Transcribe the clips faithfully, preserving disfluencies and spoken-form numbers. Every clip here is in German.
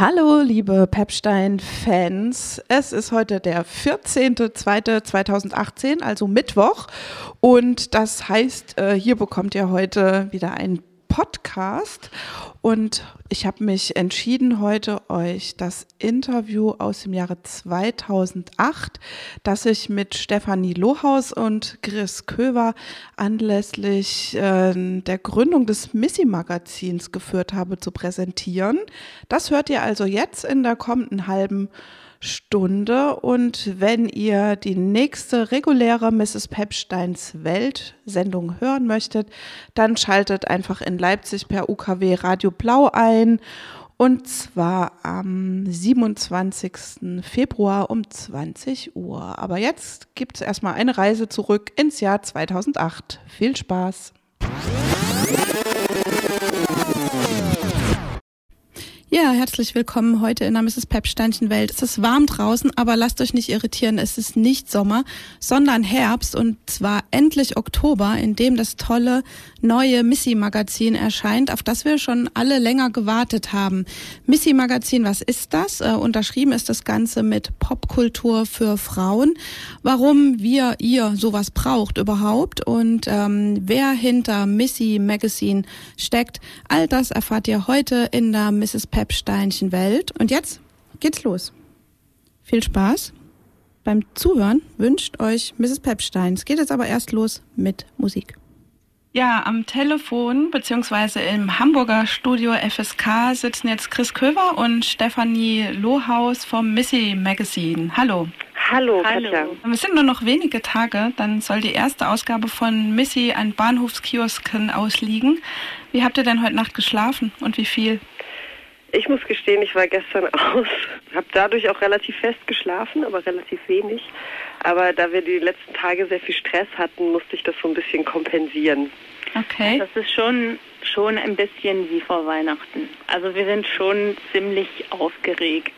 Hallo, liebe Pepstein-Fans. Es ist heute der vierzehnter zweiter zweitausendachtzehn, also Mittwoch. Und das heißt, hier bekommt ihr heute wieder einen Podcast. Und ich habe mich entschieden, heute euch das Interview aus dem Jahre zweitausendacht, das ich mit Stefanie Lohaus und Chris Köver anlässlich äh, der Gründung des Missy Magazins geführt habe, zu präsentieren. Das hört ihr also jetzt in der kommenden halben Stunde. Und wenn ihr die nächste reguläre Misses Pepsteins Welt-Sendung hören möchtet, dann schaltet einfach in Leipzig per U K W Radio Blau ein. Und zwar am siebenundzwanzigsten Februar um zwanzig Uhr. Aber jetzt gibt es erstmal eine Reise zurück ins Jahr zweitausendacht. Viel Spaß! Ja, herzlich willkommen heute in der Misses Pepsteinchen Welt. Es ist warm draußen, aber lasst euch nicht irritieren, es ist nicht Sommer, sondern Herbst, und zwar endlich Oktober, in dem das tolle neue Missy Magazin erscheint, auf das wir schon alle länger gewartet haben. Missy Magazin, was ist das? Äh, unterschrieben ist das Ganze mit Popkultur für Frauen. Warum wir ihr sowas braucht überhaupt und ähm, wer hinter Missy Magazine steckt, all das erfahrt ihr heute in der Misses Pepsteinchen Pepsteinchen Welt. Und jetzt geht's los. Viel Spaß beim Zuhören wünscht euch Misses Pepstein. Es geht jetzt aber erst los mit Musik. Ja, am Telefon bzw. im Hamburger Studio F S K sitzen jetzt Chris Köver und Stefanie Lohaus vom Missy Magazine. Hallo. Hallo, Hallo. Katja. Es sind nur noch wenige Tage, dann soll die erste Ausgabe von Missy an Bahnhofskiosken ausliegen. Wie habt ihr denn heute Nacht geschlafen und wie viel? Ich muss gestehen, ich war gestern aus, habe dadurch auch relativ fest geschlafen, aber relativ wenig. Aber da wir die letzten Tage sehr viel Stress hatten, musste ich das so ein bisschen kompensieren. Okay. Das ist schon, schon ein bisschen wie vor Weihnachten. Also wir sind schon ziemlich aufgeregt,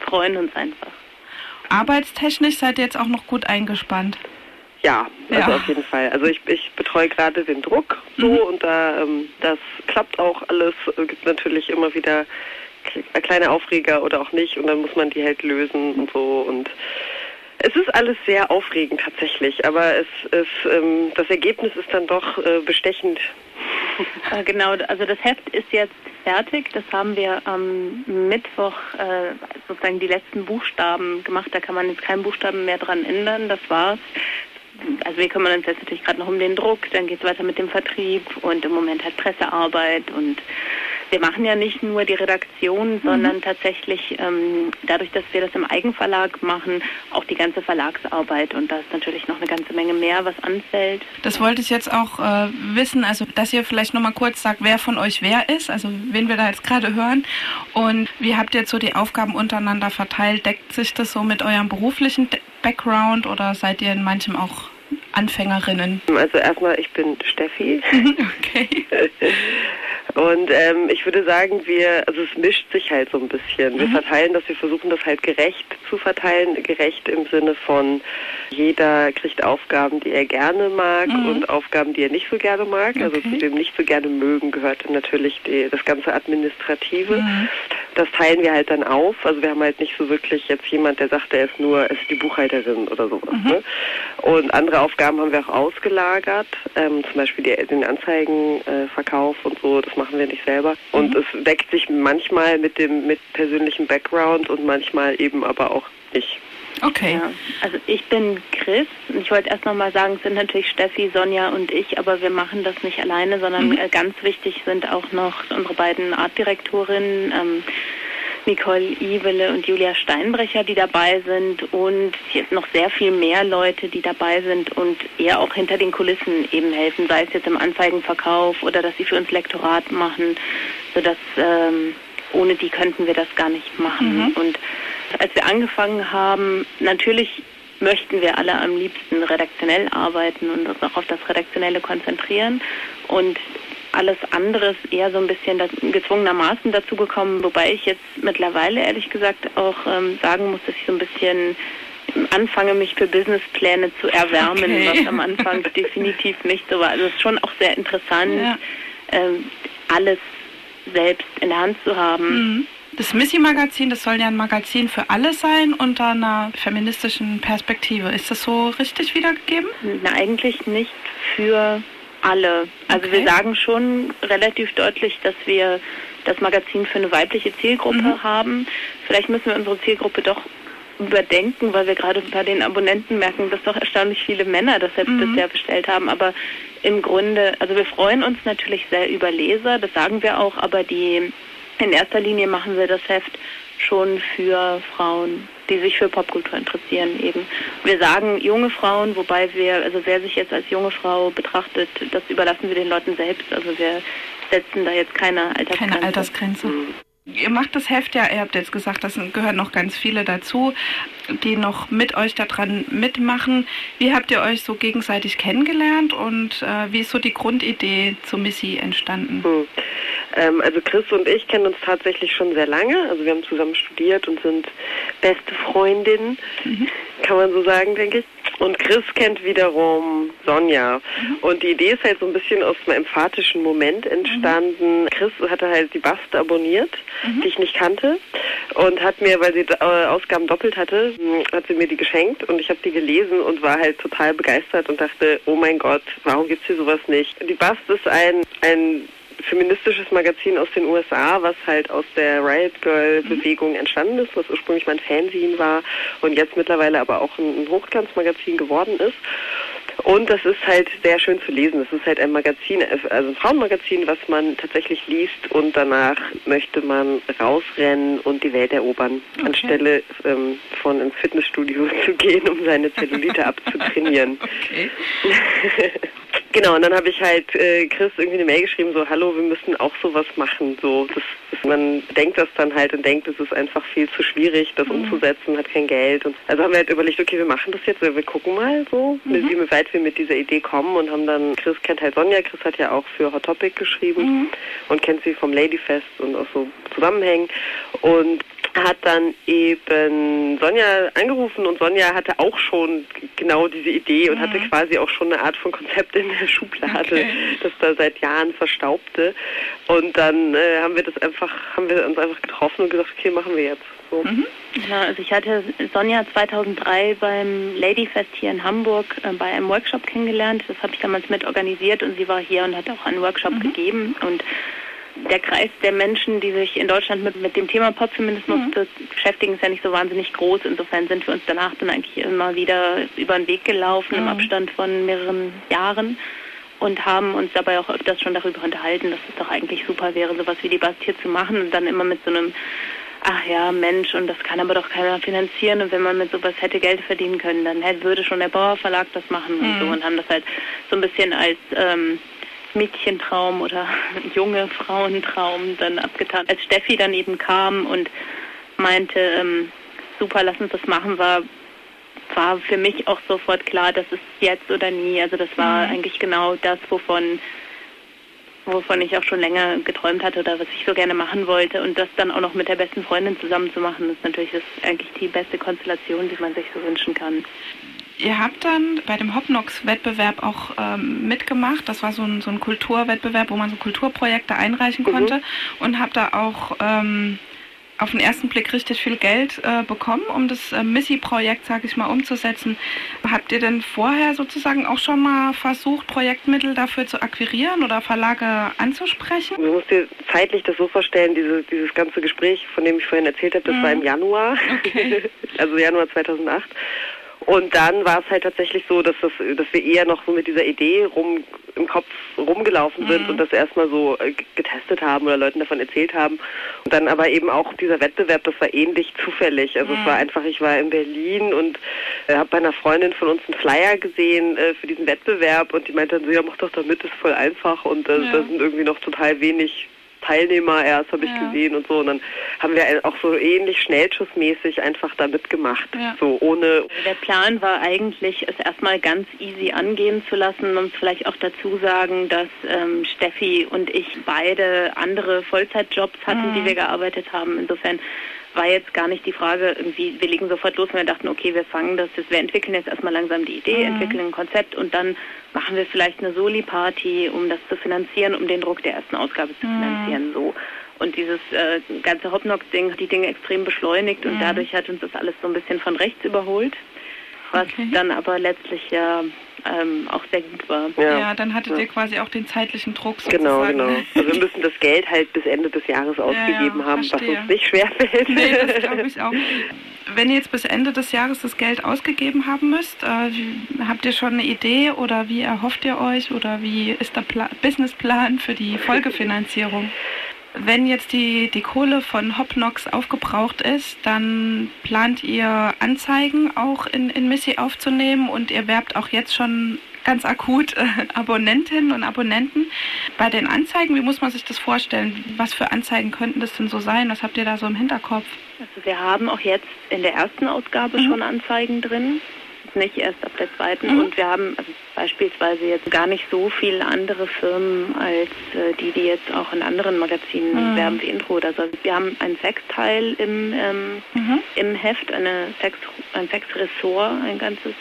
freuen uns einfach. Arbeitstechnisch seid ihr jetzt auch noch gut eingespannt? Ja, also ja. Auf jeden Fall. Also ich, ich betreue gerade den Druck so mhm. und da ähm, das klappt auch alles. Es gibt natürlich immer wieder kleine Aufreger oder auch nicht und dann muss man die halt lösen und so. Und es ist alles sehr aufregend tatsächlich, aber es ist ähm, das Ergebnis ist dann doch äh, bestechend. Genau, also das Heft ist jetzt fertig. Das haben wir am Mittwoch äh, sozusagen die letzten Buchstaben gemacht. Da kann man jetzt keinen Buchstaben mehr dran ändern. Das war's. Also wir kümmern uns jetzt natürlich gerade noch um den Druck, dann geht es weiter mit dem Vertrieb und im Moment halt Pressearbeit, und wir machen ja nicht nur die Redaktion, mhm. sondern tatsächlich ähm, dadurch, dass wir das im Eigenverlag machen, auch die ganze Verlagsarbeit, und da ist natürlich noch eine ganze Menge mehr, was anfällt. Das wollte ich jetzt auch äh, wissen, also dass ihr vielleicht nochmal kurz sagt, wer von euch wer ist, also wen wir da jetzt gerade hören, und wie habt ihr jetzt so die Aufgaben untereinander verteilt? Deckt sich das so mit eurem beruflichen De- Background oder seid ihr in manchem auch Anfängerinnen? Also erstmal, ich bin Steffi. Okay. Und ähm, ich würde sagen, wir, also es mischt sich halt so ein bisschen. Wir mhm. verteilen das, wir versuchen das halt gerecht zu verteilen. Gerecht im Sinne von, jeder kriegt Aufgaben, die er gerne mag mhm. und Aufgaben, die er nicht so gerne mag. Okay. Also zu dem nicht so gerne mögen gehört natürlich die, das ganze Administrative. Mhm. Das teilen wir halt dann auf. Also wir haben halt nicht so wirklich jetzt jemand, der sagt, der ist nur, ist die Buchhalterin oder sowas. Mhm. Ne? Und andere Aufgaben haben wir auch ausgelagert. Ähm, zum Beispiel die, den Anzeigenverkauf äh, und so, das machen wir nicht selber. Und mhm. es deckt sich manchmal mit dem mit persönlichem Background und manchmal eben aber auch nicht. Okay. Ja. Also ich bin Chris und ich wollte erst nochmal sagen, es sind natürlich Steffi, Sonja und ich, aber wir machen das nicht alleine, sondern mhm. ganz wichtig sind auch noch unsere beiden Artdirektorinnen, ähm, Nicole Iwele und Julia Steinbrecher, die dabei sind, und jetzt noch sehr viel mehr Leute, die dabei sind und eher auch hinter den Kulissen eben helfen, sei es jetzt im Anzeigenverkauf oder dass sie für uns Lektorat machen, sodass ähm, ohne die könnten wir das gar nicht machen. Mhm. Und als wir angefangen haben, natürlich möchten wir alle am liebsten redaktionell arbeiten und uns auch auf das Redaktionelle konzentrieren, und alles andere ist eher so ein bisschen das, gezwungenermaßen dazugekommen, wobei ich jetzt mittlerweile ehrlich gesagt auch ähm, sagen muss, dass ich so ein bisschen anfange, mich für Businesspläne zu erwärmen, okay. was am Anfang definitiv nicht so war. Also es ist schon auch sehr interessant, ja. ähm, alles selbst in der Hand zu haben. Mhm. Das Missy Magazin, das soll ja ein Magazin für alle sein unter einer feministischen Perspektive. Ist das so richtig wiedergegeben? Na, eigentlich nicht für alle. Also okay. Wir sagen schon relativ deutlich, dass wir das Magazin für eine weibliche Zielgruppe mhm. haben. Vielleicht müssen wir unsere Zielgruppe doch überdenken, weil wir gerade bei den Abonnenten merken, dass doch erstaunlich viele Männer das selbst mhm. bisher bestellt haben. Aber im Grunde, also wir freuen uns natürlich sehr über Leser, das sagen wir auch, aber die in erster Linie machen wir das Heft schon für Frauen, die sich für Popkultur interessieren eben. Wir sagen junge Frauen, wobei wir, also wer sich jetzt als junge Frau betrachtet, das überlassen wir den Leuten selbst. Also wir setzen da jetzt keine Altersgrenze. Keine Altersgrenze. Mhm. Ihr macht das Heft ja, ihr habt jetzt gesagt, das gehören noch ganz viele dazu, die noch mit euch daran mitmachen. Wie habt ihr euch so gegenseitig kennengelernt und äh, wie ist so die Grundidee zu Missy entstanden? Hm. Ähm, also Chris und ich kennen uns tatsächlich schon sehr lange. Also wir haben zusammen studiert und sind beste Freundinnen, mhm. kann man so sagen, denke ich. Und Chris kennt wiederum Sonja. Mhm. Und die Idee ist halt so ein bisschen aus einem emphatischen Moment entstanden. Mhm. Chris hatte halt die Bast abonniert, mhm. die ich nicht kannte. Und hat mir, weil sie Ausgaben doppelt hatte, hat sie mir die geschenkt. Und ich habe die gelesen und war halt total begeistert und dachte, oh mein Gott, warum gibt's hier sowas nicht? Die Bast ist ein... ein feministisches Magazin aus den U S A, was halt aus der Riot Girl Bewegung mhm. entstanden ist, was ursprünglich mal ein Fanzine war und jetzt mittlerweile aber auch ein Hochglanzmagazin geworden ist. Und das ist halt sehr schön zu lesen. Das ist halt ein Magazin, also ein Frauenmagazin, was man tatsächlich liest und danach möchte man rausrennen und die Welt erobern, okay. anstelle ähm, von ins Fitnessstudio zu gehen, um seine Zellulite abzutrainieren. Okay. Genau, und dann habe ich halt äh, Chris irgendwie eine Mail geschrieben, so, hallo, wir müssen auch sowas machen. So, das, das, man denkt das dann halt und denkt, es ist einfach viel zu schwierig, das mhm. umzusetzen, hat kein Geld. Und also haben wir halt überlegt, okay, wir machen das jetzt, wir gucken mal so, mhm. wie weit wir mit dieser Idee kommen und haben dann, Chris kennt halt Sonja, Chris hat ja auch für Hot Topic geschrieben mhm. und kennt sie vom Ladyfest und auch so Zusammenhängen und hat dann eben Sonja angerufen und Sonja hatte auch schon genau diese Idee und mhm. hatte quasi auch schon eine Art von Konzept in der Schublade, okay. das da seit Jahren verstaubte. Und dann äh, haben wir das einfach, haben wir uns einfach getroffen und gesagt, okay, machen wir jetzt. So. Mhm. Genau, also ich hatte Sonja zweitausenddrei beim Ladyfest hier in Hamburg äh, bei einem Workshop kennengelernt. Das habe ich damals mit organisiert und sie war hier und hat auch einen Workshop mhm. gegeben und der Kreis der Menschen, die sich in Deutschland mit, mit dem Thema Popfeminismus mhm. beschäftigen, ist ja nicht so wahnsinnig groß. Insofern sind wir uns danach dann eigentlich immer wieder über den Weg gelaufen, mhm. im Abstand von mehreren Jahren. Und haben uns dabei auch öfters schon darüber unterhalten, dass es doch eigentlich super wäre, sowas wie die Bast hier zu machen und dann immer mit so einem, ach ja, Mensch, und das kann aber doch keiner finanzieren. Und wenn man mit sowas hätte Geld verdienen können, dann hätte, würde schon der Bauer Verlag das machen mhm. und so. Und haben das halt so ein bisschen als... Ähm, Mädchentraum oder junge Frauentraum dann abgetan. Als Steffi dann eben kam und meinte, ähm, super, lass uns das machen, war, war für mich auch sofort klar, das ist jetzt oder nie. Also das war mhm. eigentlich genau das, wovon, wovon ich auch schon länger geträumt hatte oder was ich so gerne machen wollte. Und das dann auch noch mit der besten Freundin zusammen zu machen, ist natürlich das ist eigentlich die beste Konstellation, die man sich so wünschen kann. Ihr habt dann bei dem Hopnox-Wettbewerb auch ähm, mitgemacht. Das war so ein, so ein Kulturwettbewerb, wo man so Kulturprojekte einreichen konnte mhm. und habt da auch ähm, auf den ersten Blick richtig viel Geld äh, bekommen, um das äh, Missy-Projekt, sage ich mal, umzusetzen. Habt ihr denn vorher sozusagen auch schon mal versucht, Projektmittel dafür zu akquirieren oder Verlage anzusprechen? Du musst dir zeitlich das so vorstellen, diese, dieses ganze Gespräch, von dem ich vorhin erzählt habe, das mhm. war im Januar, okay. also Januar zweitausendacht. Und dann war es halt tatsächlich so, dass, das, dass wir eher noch so mit dieser Idee rum, im Kopf rumgelaufen sind mhm. und das erstmal so getestet haben oder Leuten davon erzählt haben. Und dann aber eben auch dieser Wettbewerb, das war ähnlich zufällig. Also mhm. es war einfach, ich war in Berlin und äh, habe bei einer Freundin von uns einen Flyer gesehen äh, für diesen Wettbewerb und die meinte dann so, ja mach doch da mit, das ist voll einfach und äh, ja. da sind irgendwie noch total wenig Teilnehmer erst, habe ich ja. gesehen und so. Und dann haben wir auch so ähnlich schnellschussmäßig einfach da mitgemacht. Ja. So ohne. Der Plan war eigentlich, es erstmal ganz easy angehen zu lassen. Man muss vielleicht auch dazu sagen, dass ähm, Steffi und ich beide andere Vollzeitjobs hatten, mhm. die wir gearbeitet haben. Insofern war jetzt gar nicht die Frage, irgendwie, wir legen sofort los und wir dachten, okay, wir fangen das, wir entwickeln jetzt erstmal langsam die Idee, mhm. entwickeln ein Konzept und dann machen wir vielleicht eine Soli-Party, um das zu finanzieren, um den Druck der ersten Ausgabe zu mhm. finanzieren. So. und dieses äh, ganze Hopnox-Ding hat die Dinge extrem beschleunigt, mhm, und dadurch hat uns das alles so ein bisschen von rechts überholt, was okay. dann aber letztlich ja ähm, auch sehr gut war. Ja, ja dann hattet ja. ihr quasi auch den zeitlichen Druck sozusagen. Genau, genau. Also wir müssen das Geld halt bis Ende des Jahres ausgegeben ja, ja, haben, verstehe. was uns nicht schwerfällt. Nee, das glaube ich auch. Wenn ihr jetzt bis Ende des Jahres das Geld ausgegeben haben müsst, äh, habt ihr schon eine Idee oder wie erhofft ihr euch oder wie ist der Pla- Businessplan für die Folgefinanzierung? Wenn jetzt die, die Kohle von Hopnox aufgebraucht ist, dann plant ihr Anzeigen auch in, in Missy aufzunehmen und ihr werbt auch jetzt schon ganz akut äh, Abonnentinnen und Abonnenten. Bei den Anzeigen, wie muss man sich das vorstellen? Was für Anzeigen könnten das denn so sein? Was habt ihr da so im Hinterkopf? Also wir haben auch jetzt in der ersten Ausgabe mhm. schon Anzeigen drin, nicht erst ab der zweiten. Mhm. Und wir haben also beispielsweise jetzt gar nicht so viele andere Firmen als äh, die, die jetzt auch in anderen Magazinen mhm. werben wie Intro oder so. Also wir haben einen Sexteil im, ähm, mhm. im Heft, eine Sex, ein Sexressort, ein ganzes,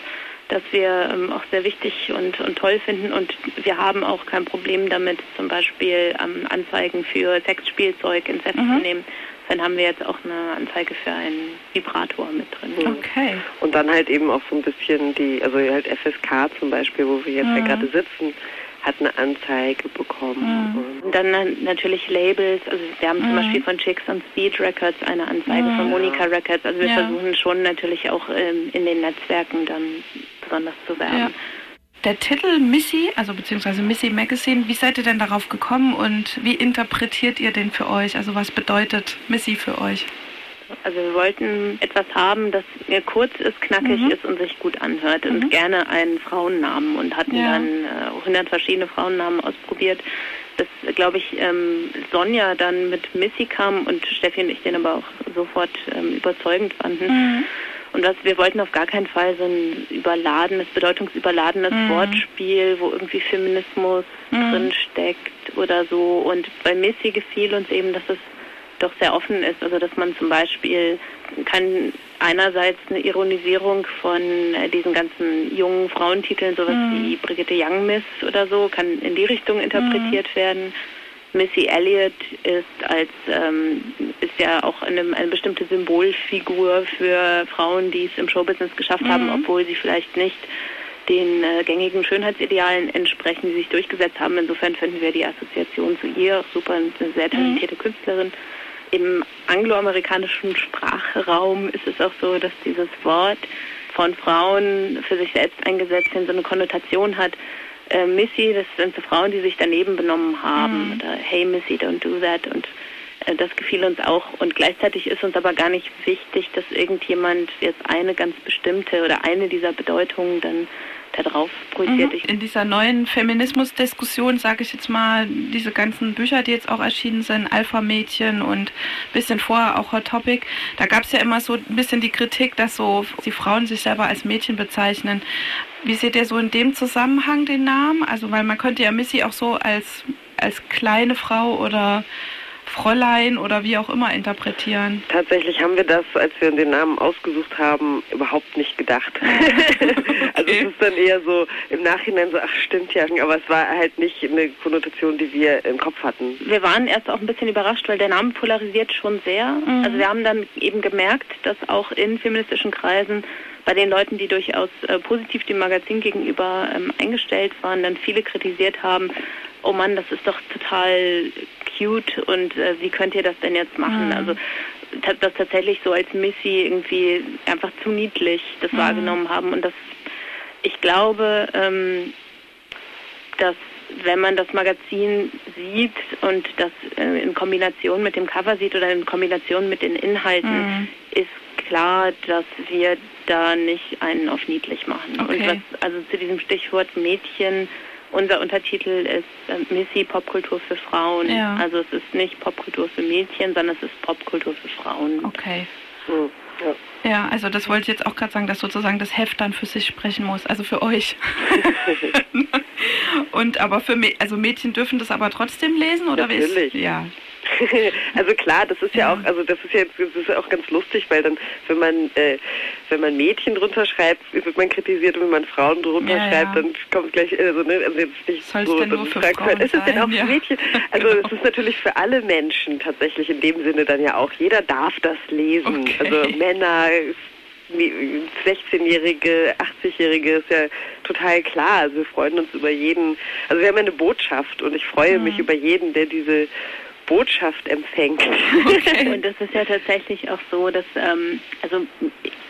das wir ähm, auch sehr wichtig und, und toll finden. Und wir haben auch kein Problem damit, zum Beispiel ähm, Anzeigen für Sexspielzeug ins Heft mhm. zu nehmen. Dann haben wir jetzt auch eine Anzeige für einen Vibrator mit drin. Okay. Und dann halt eben auch so ein bisschen die, also halt F S K zum Beispiel, wo wir jetzt mhm. ja gerade sitzen, hat eine Anzeige bekommen. Mhm. Und dann natürlich Labels, also wir haben mhm. zum Beispiel von Chicks on Speed Records eine Anzeige, mhm. von Monika Records. Also wir ja. versuchen schon natürlich auch ähm, in den Netzwerken dann besonders zu werben. Ja. Der Titel Missy, also beziehungsweise Missy Magazine, wie seid ihr denn darauf gekommen und wie interpretiert ihr den für euch? Also was bedeutet Missy für euch? Also wir wollten etwas haben, das kurz ist, knackig mhm. ist und sich gut anhört und mhm. gerne einen Frauennamen und hatten ja. dann äh, hundert verschiedene Frauennamen ausprobiert, bis, glaube ich, ähm, Sonja dann mit Missy kam und Steffi und ich den aber auch sofort ähm, überzeugend fanden. Mhm. Und was wir wollten auf gar keinen Fall so ein überladenes, bedeutungsüberladenes mhm. Wortspiel, wo irgendwie Feminismus mhm. drin steckt oder so. Und bei Missy gefiel uns eben, dass es doch sehr offen ist. Also dass man zum Beispiel kann einerseits eine Ironisierung von diesen ganzen jungen Frauentiteln, sowas mhm. wie Brigitte Young Miss oder so, kann in die Richtung interpretiert mhm. werden. Missy Elliott ist als ähm, ist ja auch eine, eine bestimmte Symbolfigur für Frauen, die es im Showbusiness geschafft mhm. haben, obwohl sie vielleicht nicht den äh, gängigen Schönheitsidealen entsprechen, die sich durchgesetzt haben. Insofern finden wir die Assoziation zu ihr auch super, eine sehr talentierte mhm. Künstlerin. Im angloamerikanischen Sprachraum ist es auch so, dass dieses Wort von Frauen für sich selbst eingesetzt in so eine Konnotation hat. Äh, Missy, das sind so Frauen, die sich daneben benommen haben. Mhm. Oder hey Missy, don't do that. Und äh, das gefiel uns auch. Und gleichzeitig ist uns aber gar nicht wichtig, dass irgendjemand jetzt eine ganz bestimmte oder eine dieser Bedeutungen dann da drauf projiziert. Mhm. In dieser neuen Feminismusdiskussion, sage ich jetzt mal, diese ganzen Bücher, die jetzt auch erschienen sind, Alpha-Mädchen und ein bisschen vorher auch Hot Topic, da gab es ja immer so ein bisschen die Kritik, dass so die Frauen sich selber als Mädchen bezeichnen. Wie seht ihr so in dem Zusammenhang den Namen? Also, weil man könnte ja Missy auch so als, als kleine Frau oder Fräulein oder wie auch immer interpretieren. Tatsächlich haben wir das, als wir den Namen ausgesucht haben, überhaupt nicht gedacht. Okay. Also es ist dann eher so im Nachhinein so, ach stimmt ja, aber es war halt nicht eine Konnotation, die wir im Kopf hatten. Wir waren erst auch ein bisschen überrascht, weil der Name polarisiert schon sehr. Mhm. Also wir haben dann eben gemerkt, dass auch in feministischen Kreisen bei den Leuten, die durchaus äh, positiv dem Magazin gegenüber ähm, eingestellt waren, dann viele kritisiert haben, oh Mann, das ist doch total cute und äh, wie könnt ihr das denn jetzt machen? Mhm. Also t- das tatsächlich so als Missy irgendwie einfach zu niedlich das mhm. wahrgenommen haben. Und das, ich glaube, ähm, dass wenn man das Magazin sieht und das äh, in Kombination mit dem Cover sieht oder in Kombination mit den Inhalten, mhm. ist klar, dass wir da nicht einen auf niedlich machen. Okay. Und was, also zu diesem Stichwort Mädchen, unser Untertitel ist äh, Missy Popkultur für Frauen. Ja. Also es ist nicht Popkultur für Mädchen, sondern es ist Popkultur für Frauen. Okay. So, ja. Ja, also das wollte ich jetzt auch gerade sagen, dass sozusagen das Heft dann für sich sprechen muss, also für euch. Und aber für Mä- also Mädchen dürfen das aber trotzdem lesen, oder? Natürlich. Wie ist, ja. Also klar, das ist ja auch, also das ist ja jetzt, das ist auch ganz lustig, weil dann, wenn man äh, wenn man Mädchen drunter schreibt, wird man kritisiert, und wenn man Frauen drunter ja, schreibt, ja. dann kommt gleich, also, ne, also jetzt nicht Soll's so, dann fragt man, ist es denn auch für ja. Mädchen? Also es genau. ist natürlich für alle Menschen tatsächlich in dem Sinne dann ja auch, jeder darf das lesen, okay. also Männer, sechzehnjährige, achtzigjährige, ist ja total klar. Also wir freuen uns über jeden, also wir haben eine Botschaft und ich freue mhm. mich über jeden, der diese Botschaft empfängt. Okay. Und das ist ja tatsächlich auch so, dass ähm, also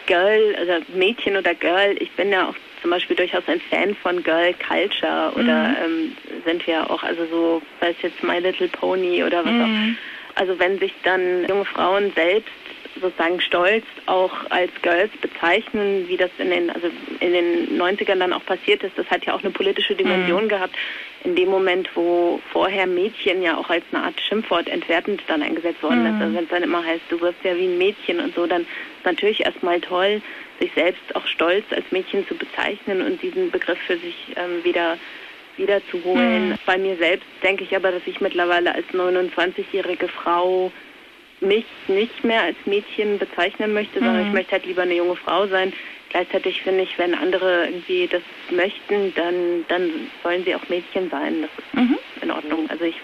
Girl, also Mädchen oder Girl, ich bin ja auch zum Beispiel durchaus ein Fan von Girl Culture oder mhm. ähm, sind wir auch, also so, weiß jetzt My Little Pony oder was mhm. auch. Also wenn sich dann junge Frauen selbst sozusagen stolz auch als Girls bezeichnen, wie das in den, also in den neunzigern dann auch passiert ist. Das hat ja auch eine politische Dimension mhm. gehabt. In dem Moment, wo vorher Mädchen ja auch als eine Art Schimpfwort entwertend dann eingesetzt worden mhm. ist. Also wenn es dann immer heißt, du wirst ja wie ein Mädchen und so, dann ist natürlich erstmal toll, sich selbst auch stolz als Mädchen zu bezeichnen und diesen Begriff für sich ähm, wieder wieder zu holen. Mhm. Bei mir selbst denke ich aber, dass ich mittlerweile als neunundzwanzigjährige Frau mich nicht mehr als Mädchen bezeichnen möchte, sondern mhm. ich möchte halt lieber eine junge Frau sein. Gleichzeitig finde ich, wenn andere irgendwie das möchten, dann, dann sollen sie auch Mädchen sein. Das ist mhm. in Ordnung. Also ich,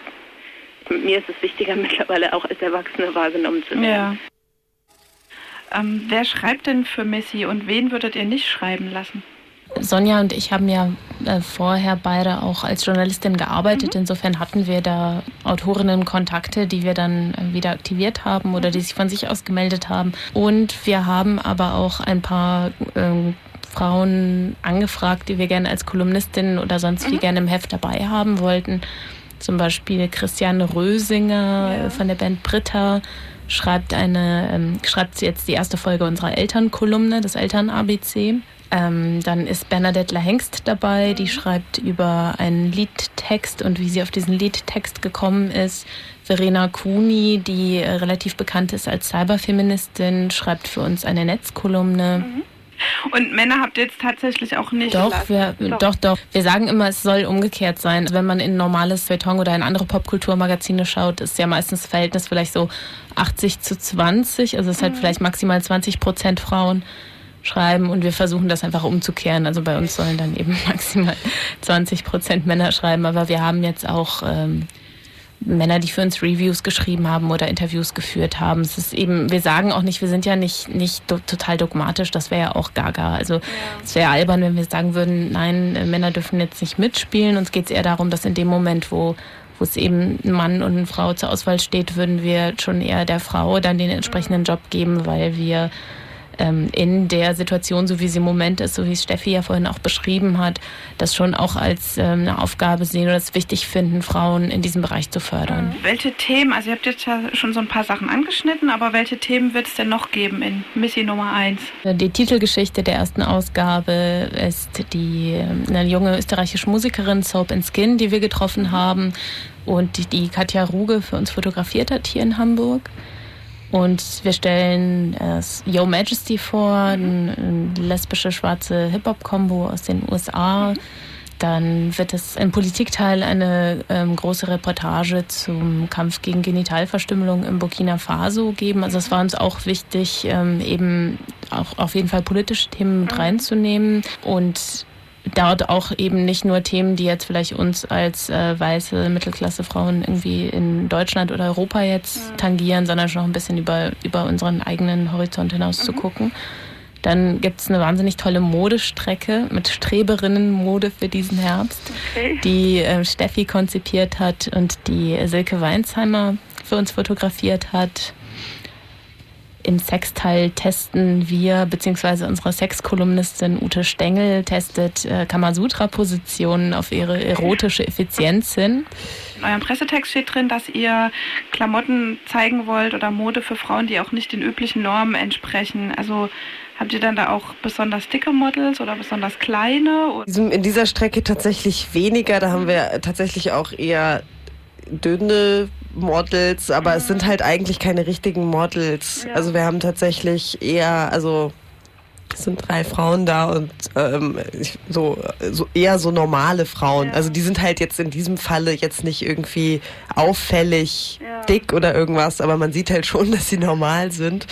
mir ist es wichtiger, mittlerweile auch als Erwachsene wahrgenommen zu werden. Ja. Ähm, wer schreibt denn für Missy und wen würdet ihr nicht schreiben lassen? Sonja und ich haben ja äh, vorher beide auch als Journalistin gearbeitet. Mhm. Insofern hatten wir da Autorinnen-Kontakte, die wir dann äh, wieder aktiviert haben oder die sich von sich aus gemeldet haben. Und wir haben aber auch ein paar äh, Frauen angefragt, die wir gerne als Kolumnistinnen oder sonst mhm. wie gerne im Heft dabei haben wollten. Zum Beispiel Christiane Rösinger ja. von der Band Britta. Schreibt eine, ähm, schreibt jetzt die erste Folge unserer Elternkolumne, des Eltern-A B C. Ähm, dann ist Bernadette La Hengst dabei, die schreibt über einen Liedtext und wie sie auf diesen Liedtext gekommen ist. Verena Kuni, die äh, relativ bekannt ist als Cyberfeministin, schreibt für uns eine Netzkolumne. Mhm. Und Männer habt ihr jetzt tatsächlich auch nicht doch, wir, doch, doch, doch. Wir sagen immer, es soll umgekehrt sein. Wenn man in normales Feuilleton oder in andere Popkulturmagazine schaut, ist ja meistens das Verhältnis vielleicht so achtzig zu zwanzig. Also es ist halt mhm. vielleicht maximal zwanzig Prozent Frauen schreiben und wir versuchen das einfach umzukehren. Also bei uns sollen dann eben maximal zwanzig Prozent Männer schreiben. Aber wir haben jetzt auch ähm, Männer, die für uns Reviews geschrieben haben oder Interviews geführt haben. Es ist eben, wir sagen auch nicht, wir sind ja nicht, nicht do- total dogmatisch, das wäre ja auch gaga. Also ja. es wäre albern, wenn wir sagen würden, nein, äh, Männer dürfen jetzt nicht mitspielen. Uns geht es eher darum, dass in dem Moment, wo wo es eben ein Mann und eine Frau zur Auswahl steht, würden wir schon eher der Frau dann den entsprechenden Job geben, weil wir in der Situation, so wie sie im Moment ist, so wie Steffi ja vorhin auch beschrieben hat, das schon auch als ähm, eine Aufgabe sehen oder es wichtig finden, Frauen in diesem Bereich zu fördern. Mhm. Welche Themen, also ihr habt jetzt ja schon so ein paar Sachen angeschnitten, aber welche Themen wird es denn noch geben in Missy Nummer eins? Die Titelgeschichte der ersten Ausgabe ist die eine junge österreichische Musikerin, Soap and Skin, die wir getroffen haben und die, die Katja Ruge für uns fotografiert hat hier in Hamburg. Und wir stellen äh, Yo Majesty vor, eine ein lesbische, schwarze Hip-Hop-Kombo aus den U S A. Mhm. Dann wird es im Politikteil eine ähm, große Reportage zum Kampf gegen Genitalverstümmelung in Burkina Faso geben. Also es war uns auch wichtig, ähm, eben auch auf jeden Fall politische Themen mit reinzunehmen. Und dort auch eben nicht nur Themen, die jetzt vielleicht uns als äh, weiße Mittelklassefrauen irgendwie in Deutschland oder Europa jetzt tangieren, sondern schon auch ein bisschen über, über unseren eigenen Horizont hinaus mhm. zu gucken. Dann gibt es eine wahnsinnig tolle Modestrecke mit Streberinnenmode für diesen Herbst, okay. die äh, Steffi konzipiert hat und die Silke Weinsheimer für uns fotografiert hat. Im Sexteil testen wir, beziehungsweise unsere Sexkolumnistin Ute Stengel testet äh, Kamasutra-Positionen auf ihre erotische Effizienz hin. In eurem Pressetext steht drin, dass ihr Klamotten zeigen wollt oder Mode für Frauen, die auch nicht den üblichen Normen entsprechen. Also habt ihr dann da auch besonders dicke Models oder besonders kleine? In dieser Strecke tatsächlich weniger. Da haben wir tatsächlich auch eher dünne Models, aber es sind halt eigentlich keine richtigen Models. Ja. Also wir haben tatsächlich eher, also Es sind drei Frauen da und ähm, so, so eher so normale Frauen. Ja. Also die sind halt jetzt in diesem Falle jetzt nicht irgendwie auffällig ja. dick oder irgendwas, aber man sieht halt schon, dass sie normal sind.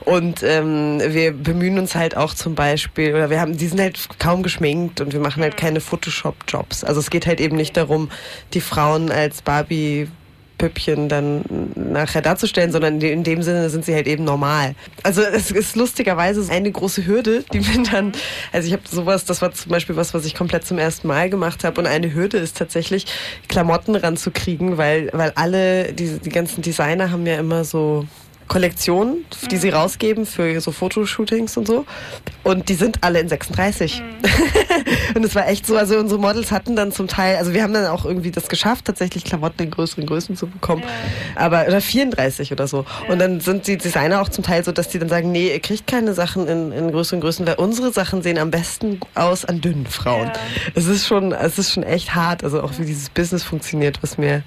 Und ähm, wir bemühen uns halt auch zum Beispiel, oder wir haben, die sind halt kaum geschminkt und wir machen halt keine Photoshop-Jobs. Also es geht halt eben nicht darum, die Frauen als Barbie Püppchen dann nachher darzustellen, sondern in dem Sinne sind sie halt eben normal. Also es ist lustigerweise eine große Hürde, die man dann, also ich habe sowas, das war zum Beispiel was, was ich komplett zum ersten Mal gemacht habe, und eine Hürde ist tatsächlich, Klamotten ranzukriegen, weil, weil alle, die, die ganzen Designer haben ja immer so Kollektionen, die mhm. sie rausgeben für so Fotoshootings und so. Und die sind alle in sechsunddreißig. Mhm. Und es war echt so, also unsere Models hatten dann zum Teil, also wir haben dann auch irgendwie das geschafft, tatsächlich Klamotten in größeren Größen zu bekommen. Ja. Aber, oder vierunddreißig oder so. Ja. Und dann sind die Designer auch zum Teil so, dass die dann sagen, nee, ihr kriegt keine Sachen in, in größeren Größen, weil unsere Sachen sehen am besten aus an dünnen Frauen. Es ja. ist schon, es ist schon echt hart, also auch wie dieses Business funktioniert, was mir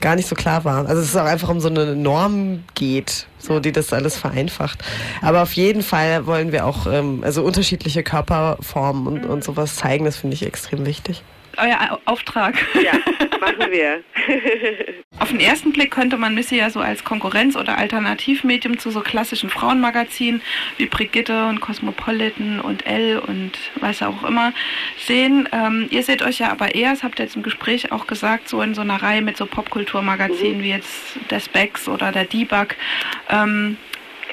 gar nicht so klar war. Also es ist auch einfach um so eine Norm geht, so die das alles vereinfacht. Aber auf jeden Fall wollen wir auch ähm, also unterschiedliche Körperformen und, und sowas zeigen. Das finde ich extrem wichtig. Euer Auftrag. Ja, machen wir. Auf den ersten Blick könnte man Missy ja so als Konkurrenz- oder Alternativmedium zu so klassischen Frauenmagazinen wie Brigitte und Cosmopolitan und Elle und was auch immer sehen. Ähm, ihr seht euch ja aber eher, das habt ihr jetzt im Gespräch auch gesagt, so in so einer Reihe mit so Popkulturmagazinen mhm. wie jetzt der Spex oder der Debug. Ähm,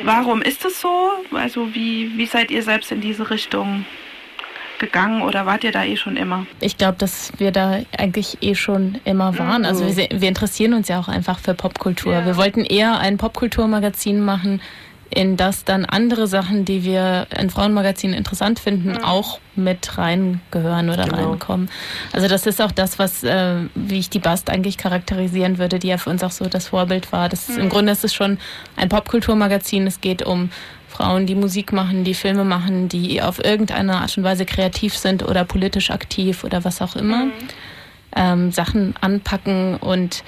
warum ist das so? Also wie, wie seid ihr selbst in diese Richtung gegangen oder wart ihr da eh schon immer? Ich glaube, dass wir da eigentlich eh schon immer waren. Also wir, wir interessieren uns ja auch einfach für Popkultur. Ja. Wir wollten eher ein Popkulturmagazin machen, in das dann andere Sachen, die wir in Frauenmagazinen interessant finden, mhm. auch mit reingehören oder genau. reinkommen. Also das ist auch das, was, äh, wie ich die Bast eigentlich charakterisieren würde, die ja für uns auch so das Vorbild war. Das ist, mhm. im Grunde ist es schon ein Popkulturmagazin. Es geht um Frauen, die Musik machen, die Filme machen, die auf irgendeine Art und Weise kreativ sind oder politisch aktiv oder was auch immer, mhm. ähm, Sachen anpacken und,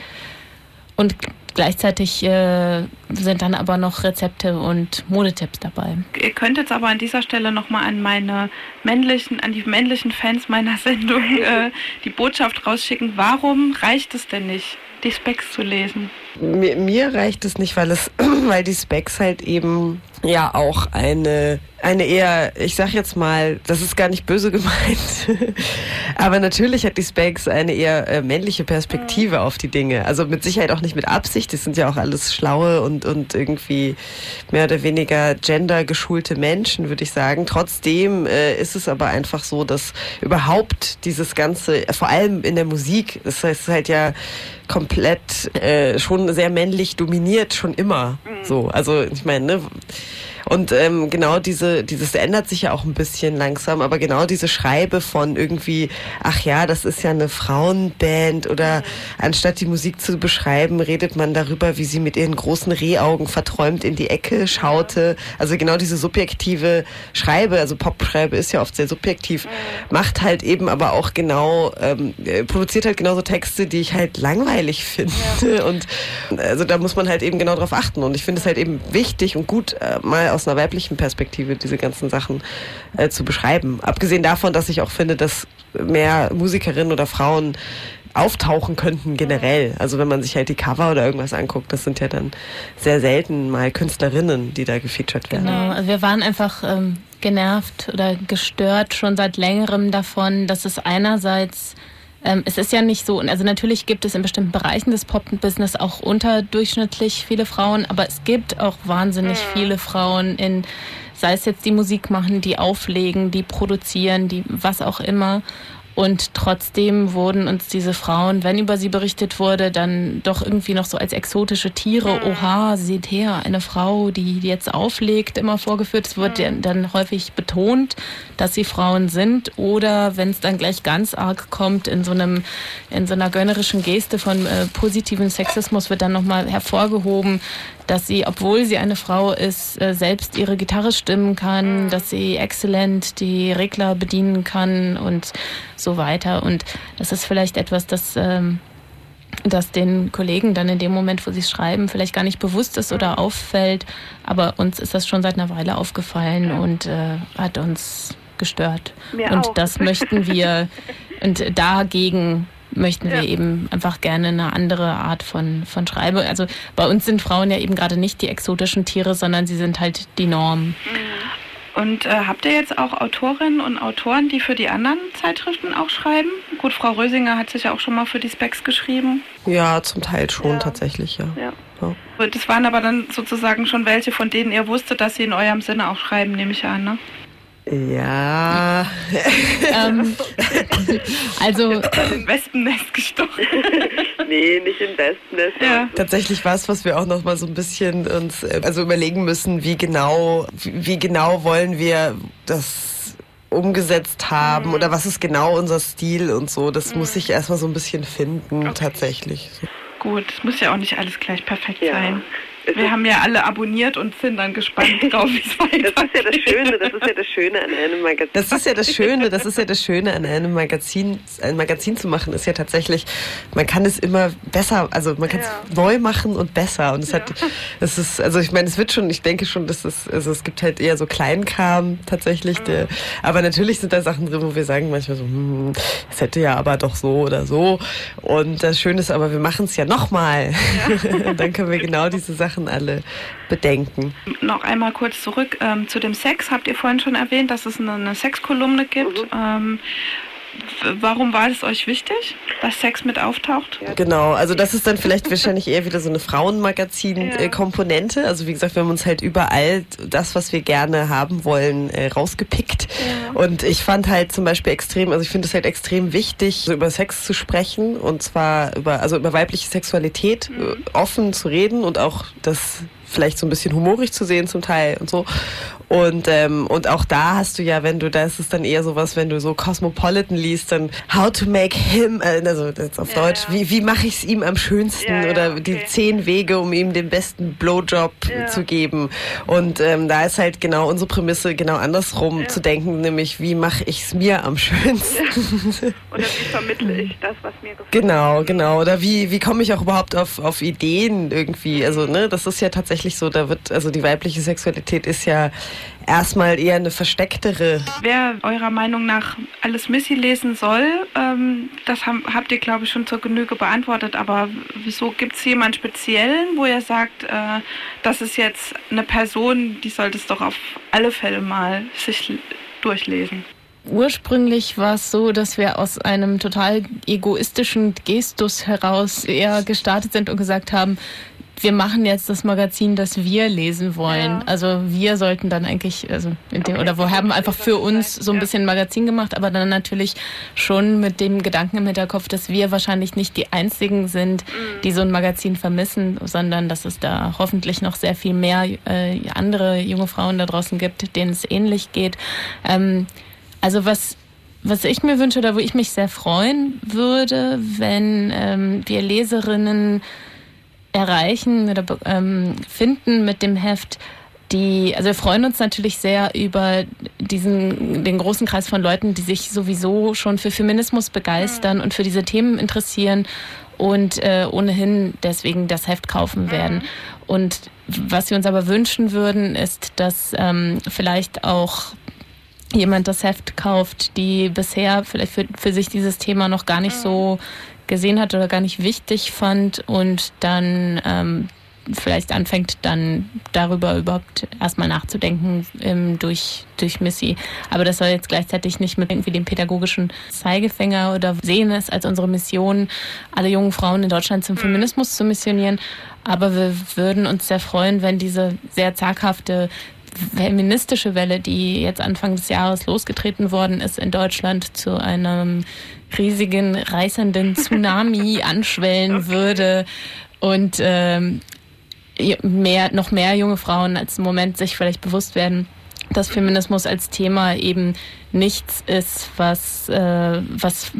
und gleichzeitig äh, sind dann aber noch Rezepte und Modetipps dabei. Ihr könnt jetzt aber an dieser Stelle nochmal an meine männlichen, an die männlichen Fans meiner Sendung äh, die Botschaft rausschicken, warum reicht es denn nicht, die Specs zu lesen? Mir, mir reicht es nicht, weil es, weil die Specs halt eben ja auch eine, eine eher, ich sag jetzt mal, das ist gar nicht böse gemeint, aber natürlich hat die Specs eine eher äh, männliche Perspektive auf die Dinge. Also mit Sicherheit auch nicht mit Absicht, das sind ja auch alles schlaue und, und irgendwie mehr oder weniger gendergeschulte Menschen, würde ich sagen. Trotzdem äh, ist es aber einfach so, dass überhaupt dieses Ganze, vor allem in der Musik, das heißt halt ja komplett äh, schon sehr männlich dominiert, schon immer so. Also ich meine, ne? Und ähm, genau diese, dieses ändert sich ja auch ein bisschen langsam, aber genau diese Schreibe von irgendwie, ach ja, das ist ja eine Frauenband oder mhm. anstatt die Musik zu beschreiben, redet man darüber, wie sie mit ihren großen Rehaugen verträumt in die Ecke schaute. Also genau diese subjektive Schreibe, also Pop-Schreibe ist ja oft sehr subjektiv, mhm. macht halt eben aber auch genau, ähm, produziert halt genauso Texte, die ich halt langweilig finde. Ja. Und also da muss man halt eben genau drauf achten. Und ich finde es halt eben wichtig und gut, äh, mal aus einer weiblichen Perspektive diese ganzen Sachen äh, zu beschreiben. Abgesehen davon, dass ich auch finde, dass mehr Musikerinnen oder Frauen auftauchen könnten generell. Also wenn man sich halt die Cover oder irgendwas anguckt, das sind ja dann sehr selten mal Künstlerinnen, die da gefeatured werden. Genau, also wir waren einfach ähm, genervt oder gestört schon seit längerem davon, dass es einerseits Ähm, es ist ja nicht so, also natürlich gibt es in bestimmten Bereichen des Pop-Business auch unterdurchschnittlich viele Frauen, aber es gibt auch wahnsinnig viele Frauen in, sei es jetzt die Musik machen, die auflegen, die produzieren, die was auch immer. Und trotzdem wurden uns diese Frauen, wenn über sie berichtet wurde, dann doch irgendwie noch so als exotische Tiere, oha, seht her, eine Frau, die jetzt auflegt, immer vorgeführt. Es wird dann häufig betont, dass sie Frauen sind. Oder wenn es dann gleich ganz arg kommt, in so einem, in so einer gönnerischen Geste von äh, positivem Sexismus wird dann nochmal hervorgehoben, dass sie, obwohl sie eine Frau ist, selbst ihre Gitarre stimmen kann, dass sie exzellent die Regler bedienen kann und so weiter. Und das ist vielleicht etwas, das ähm, dass den Kollegen dann in dem Moment, wo sie es schreiben, vielleicht gar nicht bewusst ist oder auffällt. Aber uns ist das schon seit einer Weile aufgefallen ja. und äh, hat uns gestört. Mir und auch. Das möchten wir, und dagegen möchten ja. wir eben einfach gerne eine andere Art von, von Schreibe. Also bei uns sind Frauen ja eben gerade nicht die exotischen Tiere, sondern sie sind halt die Norm. Und äh, habt ihr jetzt auch Autorinnen und Autoren, die für die anderen Zeitschriften auch schreiben? Gut, Frau Rösinger hat sich ja auch schon mal für die Spex geschrieben. Ja, zum Teil schon ja. tatsächlich, ja. ja. ja. Das waren aber dann sozusagen schon welche, von denen ihr wusstet, dass sie in eurem Sinne auch schreiben, nehme ich an, ne? Ja. ähm, also im Wespennest gestochen. Nee, nicht im Wespennest. Ja. Tatsächlich war es, was wir auch noch mal so ein bisschen uns also überlegen müssen, wie genau, wie genau wollen wir das umgesetzt haben mhm. oder was ist genau unser Stil und so. Das mhm. muss ich erstmal so ein bisschen finden, okay. tatsächlich. Gut, es muss ja auch nicht alles gleich perfekt ja. sein. Wir haben ja alle abonniert und sind dann gespannt drauf, wie es weitergeht. Das ist ja das Schöne, das ist ja das Schöne an einem Magazin. Das ist ja das Schöne, das ist ja das Schöne an einem Magazin, ein Magazin zu machen, ist ja tatsächlich, man kann es immer besser, also man kann es ja. neu machen und besser. Und es ja. hat, es ist, also ich meine, es wird schon, ich denke schon, dass es, also es gibt halt eher so Kleinkram tatsächlich, mhm. der, aber natürlich sind da Sachen drin, wo wir sagen manchmal so, hm, es hätte ja aber doch so oder so. Und das Schöne ist aber, wir machen es ja nochmal. Ja. Dann können wir genau diese Sachen alle bedenken. Noch einmal kurz zurück ähm, zu dem Sex. Habt ihr vorhin schon erwähnt, dass es eine, eine Sexkolumne gibt. Mhm. Ähm, w- warum war es euch wichtig, dass Sex mit auftaucht? Genau, also das ist dann vielleicht wahrscheinlich eher wieder so eine Frauenmagazin-Komponente. Ja. Also wie gesagt, wir haben uns halt überall das, was wir gerne haben wollen, äh, rausgepickt. Ja. Und ich fand halt zum Beispiel extrem, also ich finde es halt extrem wichtig, über Sex zu sprechen und zwar über, also über weibliche Sexualität mhm. offen zu reden und auch das vielleicht so ein bisschen humorisch zu sehen zum Teil und so. Und ähm, und auch da hast du ja, wenn du, da ist es dann eher sowas, wenn du so Cosmopolitan liest, dann How to make him, äh, also jetzt auf ja, Deutsch, ja. wie, wie mache ich es ihm am schönsten ja, oder ja, okay. die zehn Wege, um ihm den besten Blowjob ja. zu geben. Und ähm, da ist halt genau unsere Prämisse, genau andersrum ja. zu denken, nämlich wie mache ich es mir am schönsten. Ja. Oder wie vermittle ich das, was mir gefällt. Genau, genau. Oder wie, wie komme ich auch überhaupt auf, auf Ideen irgendwie. Also ne, das ist ja tatsächlich so, da wird, also die weibliche Sexualität ist ja erstmal eher eine verstecktere. Wer eurer Meinung nach alles Missy lesen soll, ähm, das haben, habt ihr, glaube ich, schon zur Genüge beantwortet, aber wieso gibt es jemanden speziellen, wo ihr sagt, äh, das ist jetzt eine Person, die sollte es doch auf alle Fälle mal sich durchlesen? Ursprünglich war es so, dass wir aus einem total egoistischen Gestus heraus eher gestartet sind und gesagt haben, wir machen jetzt das Magazin, das wir lesen wollen. Ja. Also wir sollten dann eigentlich, also in dem, okay. oder wir haben einfach für uns so ein bisschen ein Magazin gemacht, aber dann natürlich schon mit dem Gedanken im Hinterkopf, dass wir wahrscheinlich nicht die Einzigen sind, die so ein Magazin vermissen, sondern dass es da hoffentlich noch sehr viel mehr äh, andere junge Frauen da draußen gibt, denen es ähnlich geht. Ähm, also was... Was ich mir wünsche oder wo ich mich sehr freuen würde, wenn ähm, wir Leserinnen erreichen oder ähm, finden mit dem Heft, die, also wir freuen uns natürlich sehr über diesen, den großen Kreis von Leuten, die sich sowieso schon für Feminismus begeistern und für diese Themen interessieren und äh, ohnehin deswegen das Heft kaufen werden. Und was wir uns aber wünschen würden, ist, dass ähm, vielleicht auch jemand das Heft kauft, die bisher vielleicht für, für sich dieses Thema noch gar nicht so gesehen hat oder gar nicht wichtig fand und dann ähm, vielleicht anfängt, dann darüber überhaupt erstmal nachzudenken ähm, durch, durch Missy. Aber das soll jetzt gleichzeitig nicht mit irgendwie dem pädagogischen Zeigefinger oder sehen es als unsere Mission, alle jungen Frauen in Deutschland zum Feminismus zu missionieren. Aber wir würden uns sehr freuen, wenn diese sehr zaghafte feministische Welle, die jetzt Anfang des Jahres losgetreten worden ist in Deutschland, zu einem riesigen, reißenden Tsunami anschwellen okay. würde und ähm, mehr, noch mehr junge Frauen als im Moment sich vielleicht bewusst werden, dass Feminismus als Thema eben nichts ist, was, äh, was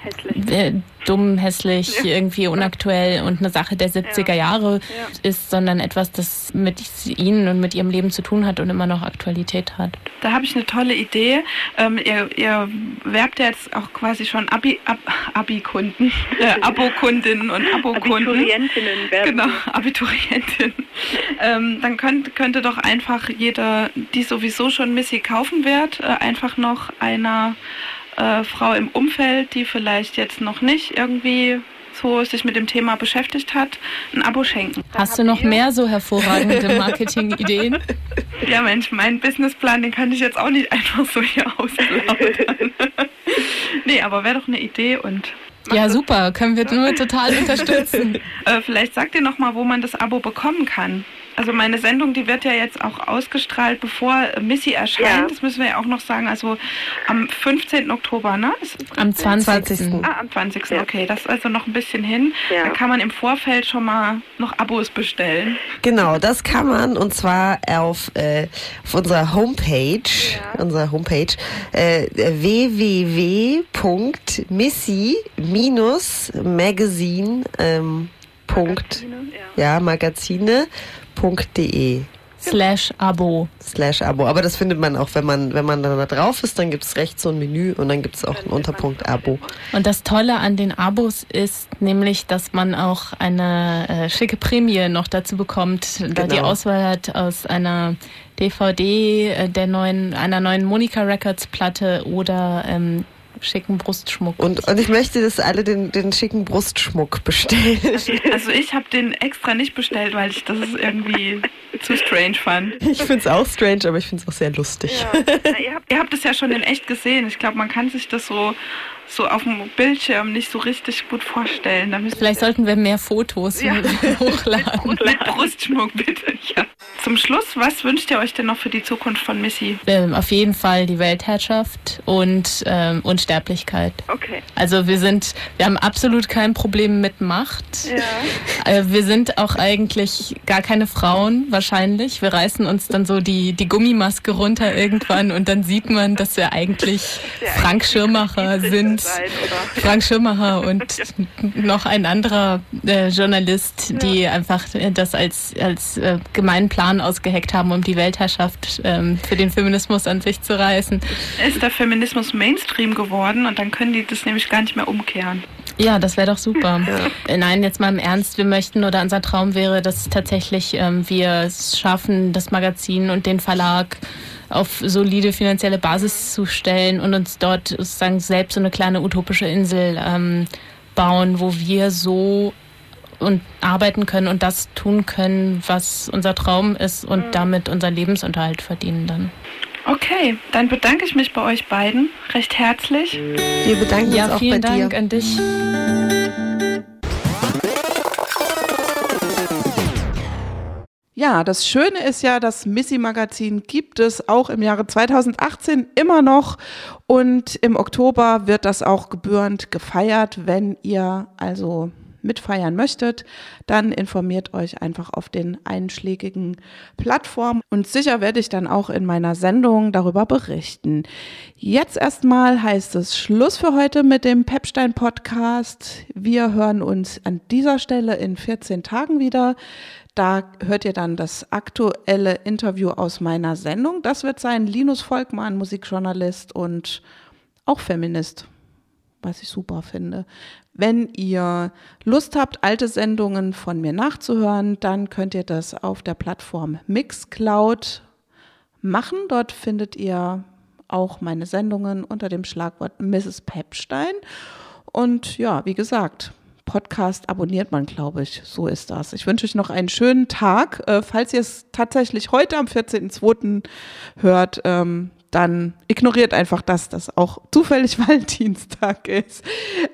hässlich. Äh, dumm, hässlich, ja. irgendwie unaktuell und eine Sache der siebziger Jahre ja. ist, sondern etwas, das mit ihnen und mit ihrem Leben zu tun hat und immer noch Aktualität hat. Da habe ich eine tolle Idee. Ähm, ihr, ihr werbt ja jetzt auch quasi schon Abi, Ab, Abi-Kunden, äh, Abo-Kundinnen und Abo-Kunden. Abiturientinnen werben. Genau, Abiturientinnen. ähm, dann könnt, könnte doch einfach jeder, die sowieso schon Missy kaufen wird, äh, einfach noch einer Äh, Frau im Umfeld, die vielleicht jetzt noch nicht irgendwie so sich mit dem Thema beschäftigt hat, ein Abo schenken. Hast du noch mehr so hervorragende Marketing-Ideen? Ja Mensch, meinen Businessplan, den kann ich jetzt auch nicht einfach so hier auslautern. Nee, aber wäre doch eine Idee und... Ja, super, können wir nur total unterstützen. äh, vielleicht sagt ihr nochmal, wo man das Abo bekommen kann. Also meine Sendung, die wird ja jetzt auch ausgestrahlt, bevor Missy erscheint. Ja. Das müssen wir ja auch noch sagen. Also am fünfzehnten Oktober, ne? Am zwanzigsten Ah, am zwanzigsten Ja. Okay, das ist also noch ein bisschen hin. Ja. Da kann man im Vorfeld schon mal noch Abos bestellen. Genau, das kann man. Und zwar auf, äh, auf unserer Homepage, ja. unserer Homepage äh, w w w Punkt missy Magazine ähm, Punkt, ja. ja, magazine.de slash Abo. Slash Abo. Aber das findet man auch, wenn man, wenn man da drauf ist, dann gibt es rechts so ein Menü und dann gibt es auch einen Unterpunkt Abo. Und das Tolle an den Abos ist nämlich, dass man auch eine äh, schicke Prämie noch dazu bekommt, genau. da die Auswahl hat aus einer D V D, äh, der neuen, einer neuen Monika Records Platte oder ähm, schicken Brustschmuck. Und, und ich möchte, dass alle den, den schicken Brustschmuck bestellen. Also, also ich habe den extra nicht bestellt, weil ich das irgendwie zu strange fand. Ich finde es auch strange, aber ich finde es auch sehr lustig. Ja. Na, ihr habt, ihr habt es ja schon in echt gesehen. Ich glaube, man kann sich das so, so auf dem Bildschirm nicht so richtig gut vorstellen. Da Vielleicht sollten wir mehr Fotos ja. hochladen. Mit, mit Brustschmuck, bitte. Ja. Zum Schluss, was wünscht ihr euch denn noch für die Zukunft von Missy? Ähm, auf jeden Fall die Weltherrschaft und ähm, Unsterblichkeit. Okay. Also wir sind, wir haben absolut kein Problem mit Macht. Ja. Äh, wir sind auch eigentlich gar keine Frauen, wahrscheinlich. Wir reißen uns dann so die, die Gummimaske runter irgendwann und dann sieht man, dass wir eigentlich ja, Frank Schirrmacher sind. Sein, Frank Schirrmacher und ja. noch ein anderer äh, Journalist, die ja. einfach das als, als äh, gemeinen Plan ausgeheckt haben, um die Weltherrschaft ähm, für den Feminismus an sich zu reißen. Ist der Feminismus Mainstream geworden und dann können die das nämlich gar nicht mehr umkehren. Ja, das wäre doch super. Ja. Nein, jetzt mal im Ernst, wir möchten oder unser Traum wäre, dass tatsächlich ähm, wir es schaffen, das Magazin und den Verlag auf solide finanzielle Basis zu stellen und uns dort sozusagen selbst so eine kleine utopische Insel ähm, bauen, wo wir so und arbeiten können und das tun können, was unser Traum ist und mhm. damit unseren Lebensunterhalt verdienen dann. Okay, dann bedanke ich mich bei euch beiden recht herzlich. Wir bedanken ja, uns auch vielen bei Dank dir. An dich. Ja, das Schöne ist ja, das Missy-Magazin gibt es auch im Jahre zweitausendachtzehn immer noch und im Oktober wird das auch gebührend gefeiert. Wenn ihr also mitfeiern möchtet, dann informiert euch einfach auf den einschlägigen Plattformen und sicher werde ich dann auch in meiner Sendung darüber berichten. Jetzt erstmal heißt es Schluss für heute mit dem Pepstein-Podcast. Wir hören uns an dieser Stelle in vierzehn Tagen wieder. Da hört ihr dann das aktuelle Interview aus meiner Sendung. Das wird sein Linus Volkmann, Musikjournalist und auch Feminist, was ich super finde. Wenn ihr Lust habt, alte Sendungen von mir nachzuhören, dann könnt ihr das auf der Plattform Mixcloud machen. Dort findet ihr auch meine Sendungen unter dem Schlagwort Misses Pepstein. Und ja, wie gesagt, Podcast abonniert man, glaube ich. So ist das. Ich wünsche euch noch einen schönen Tag. Äh, falls ihr es tatsächlich heute am vierzehnten zweiten hört, ähm, dann ignoriert einfach, dass das auch zufällig Valentinstag ist.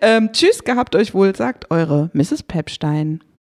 Ähm, tschüss, gehabt euch wohl, sagt eure Misses Pepstein.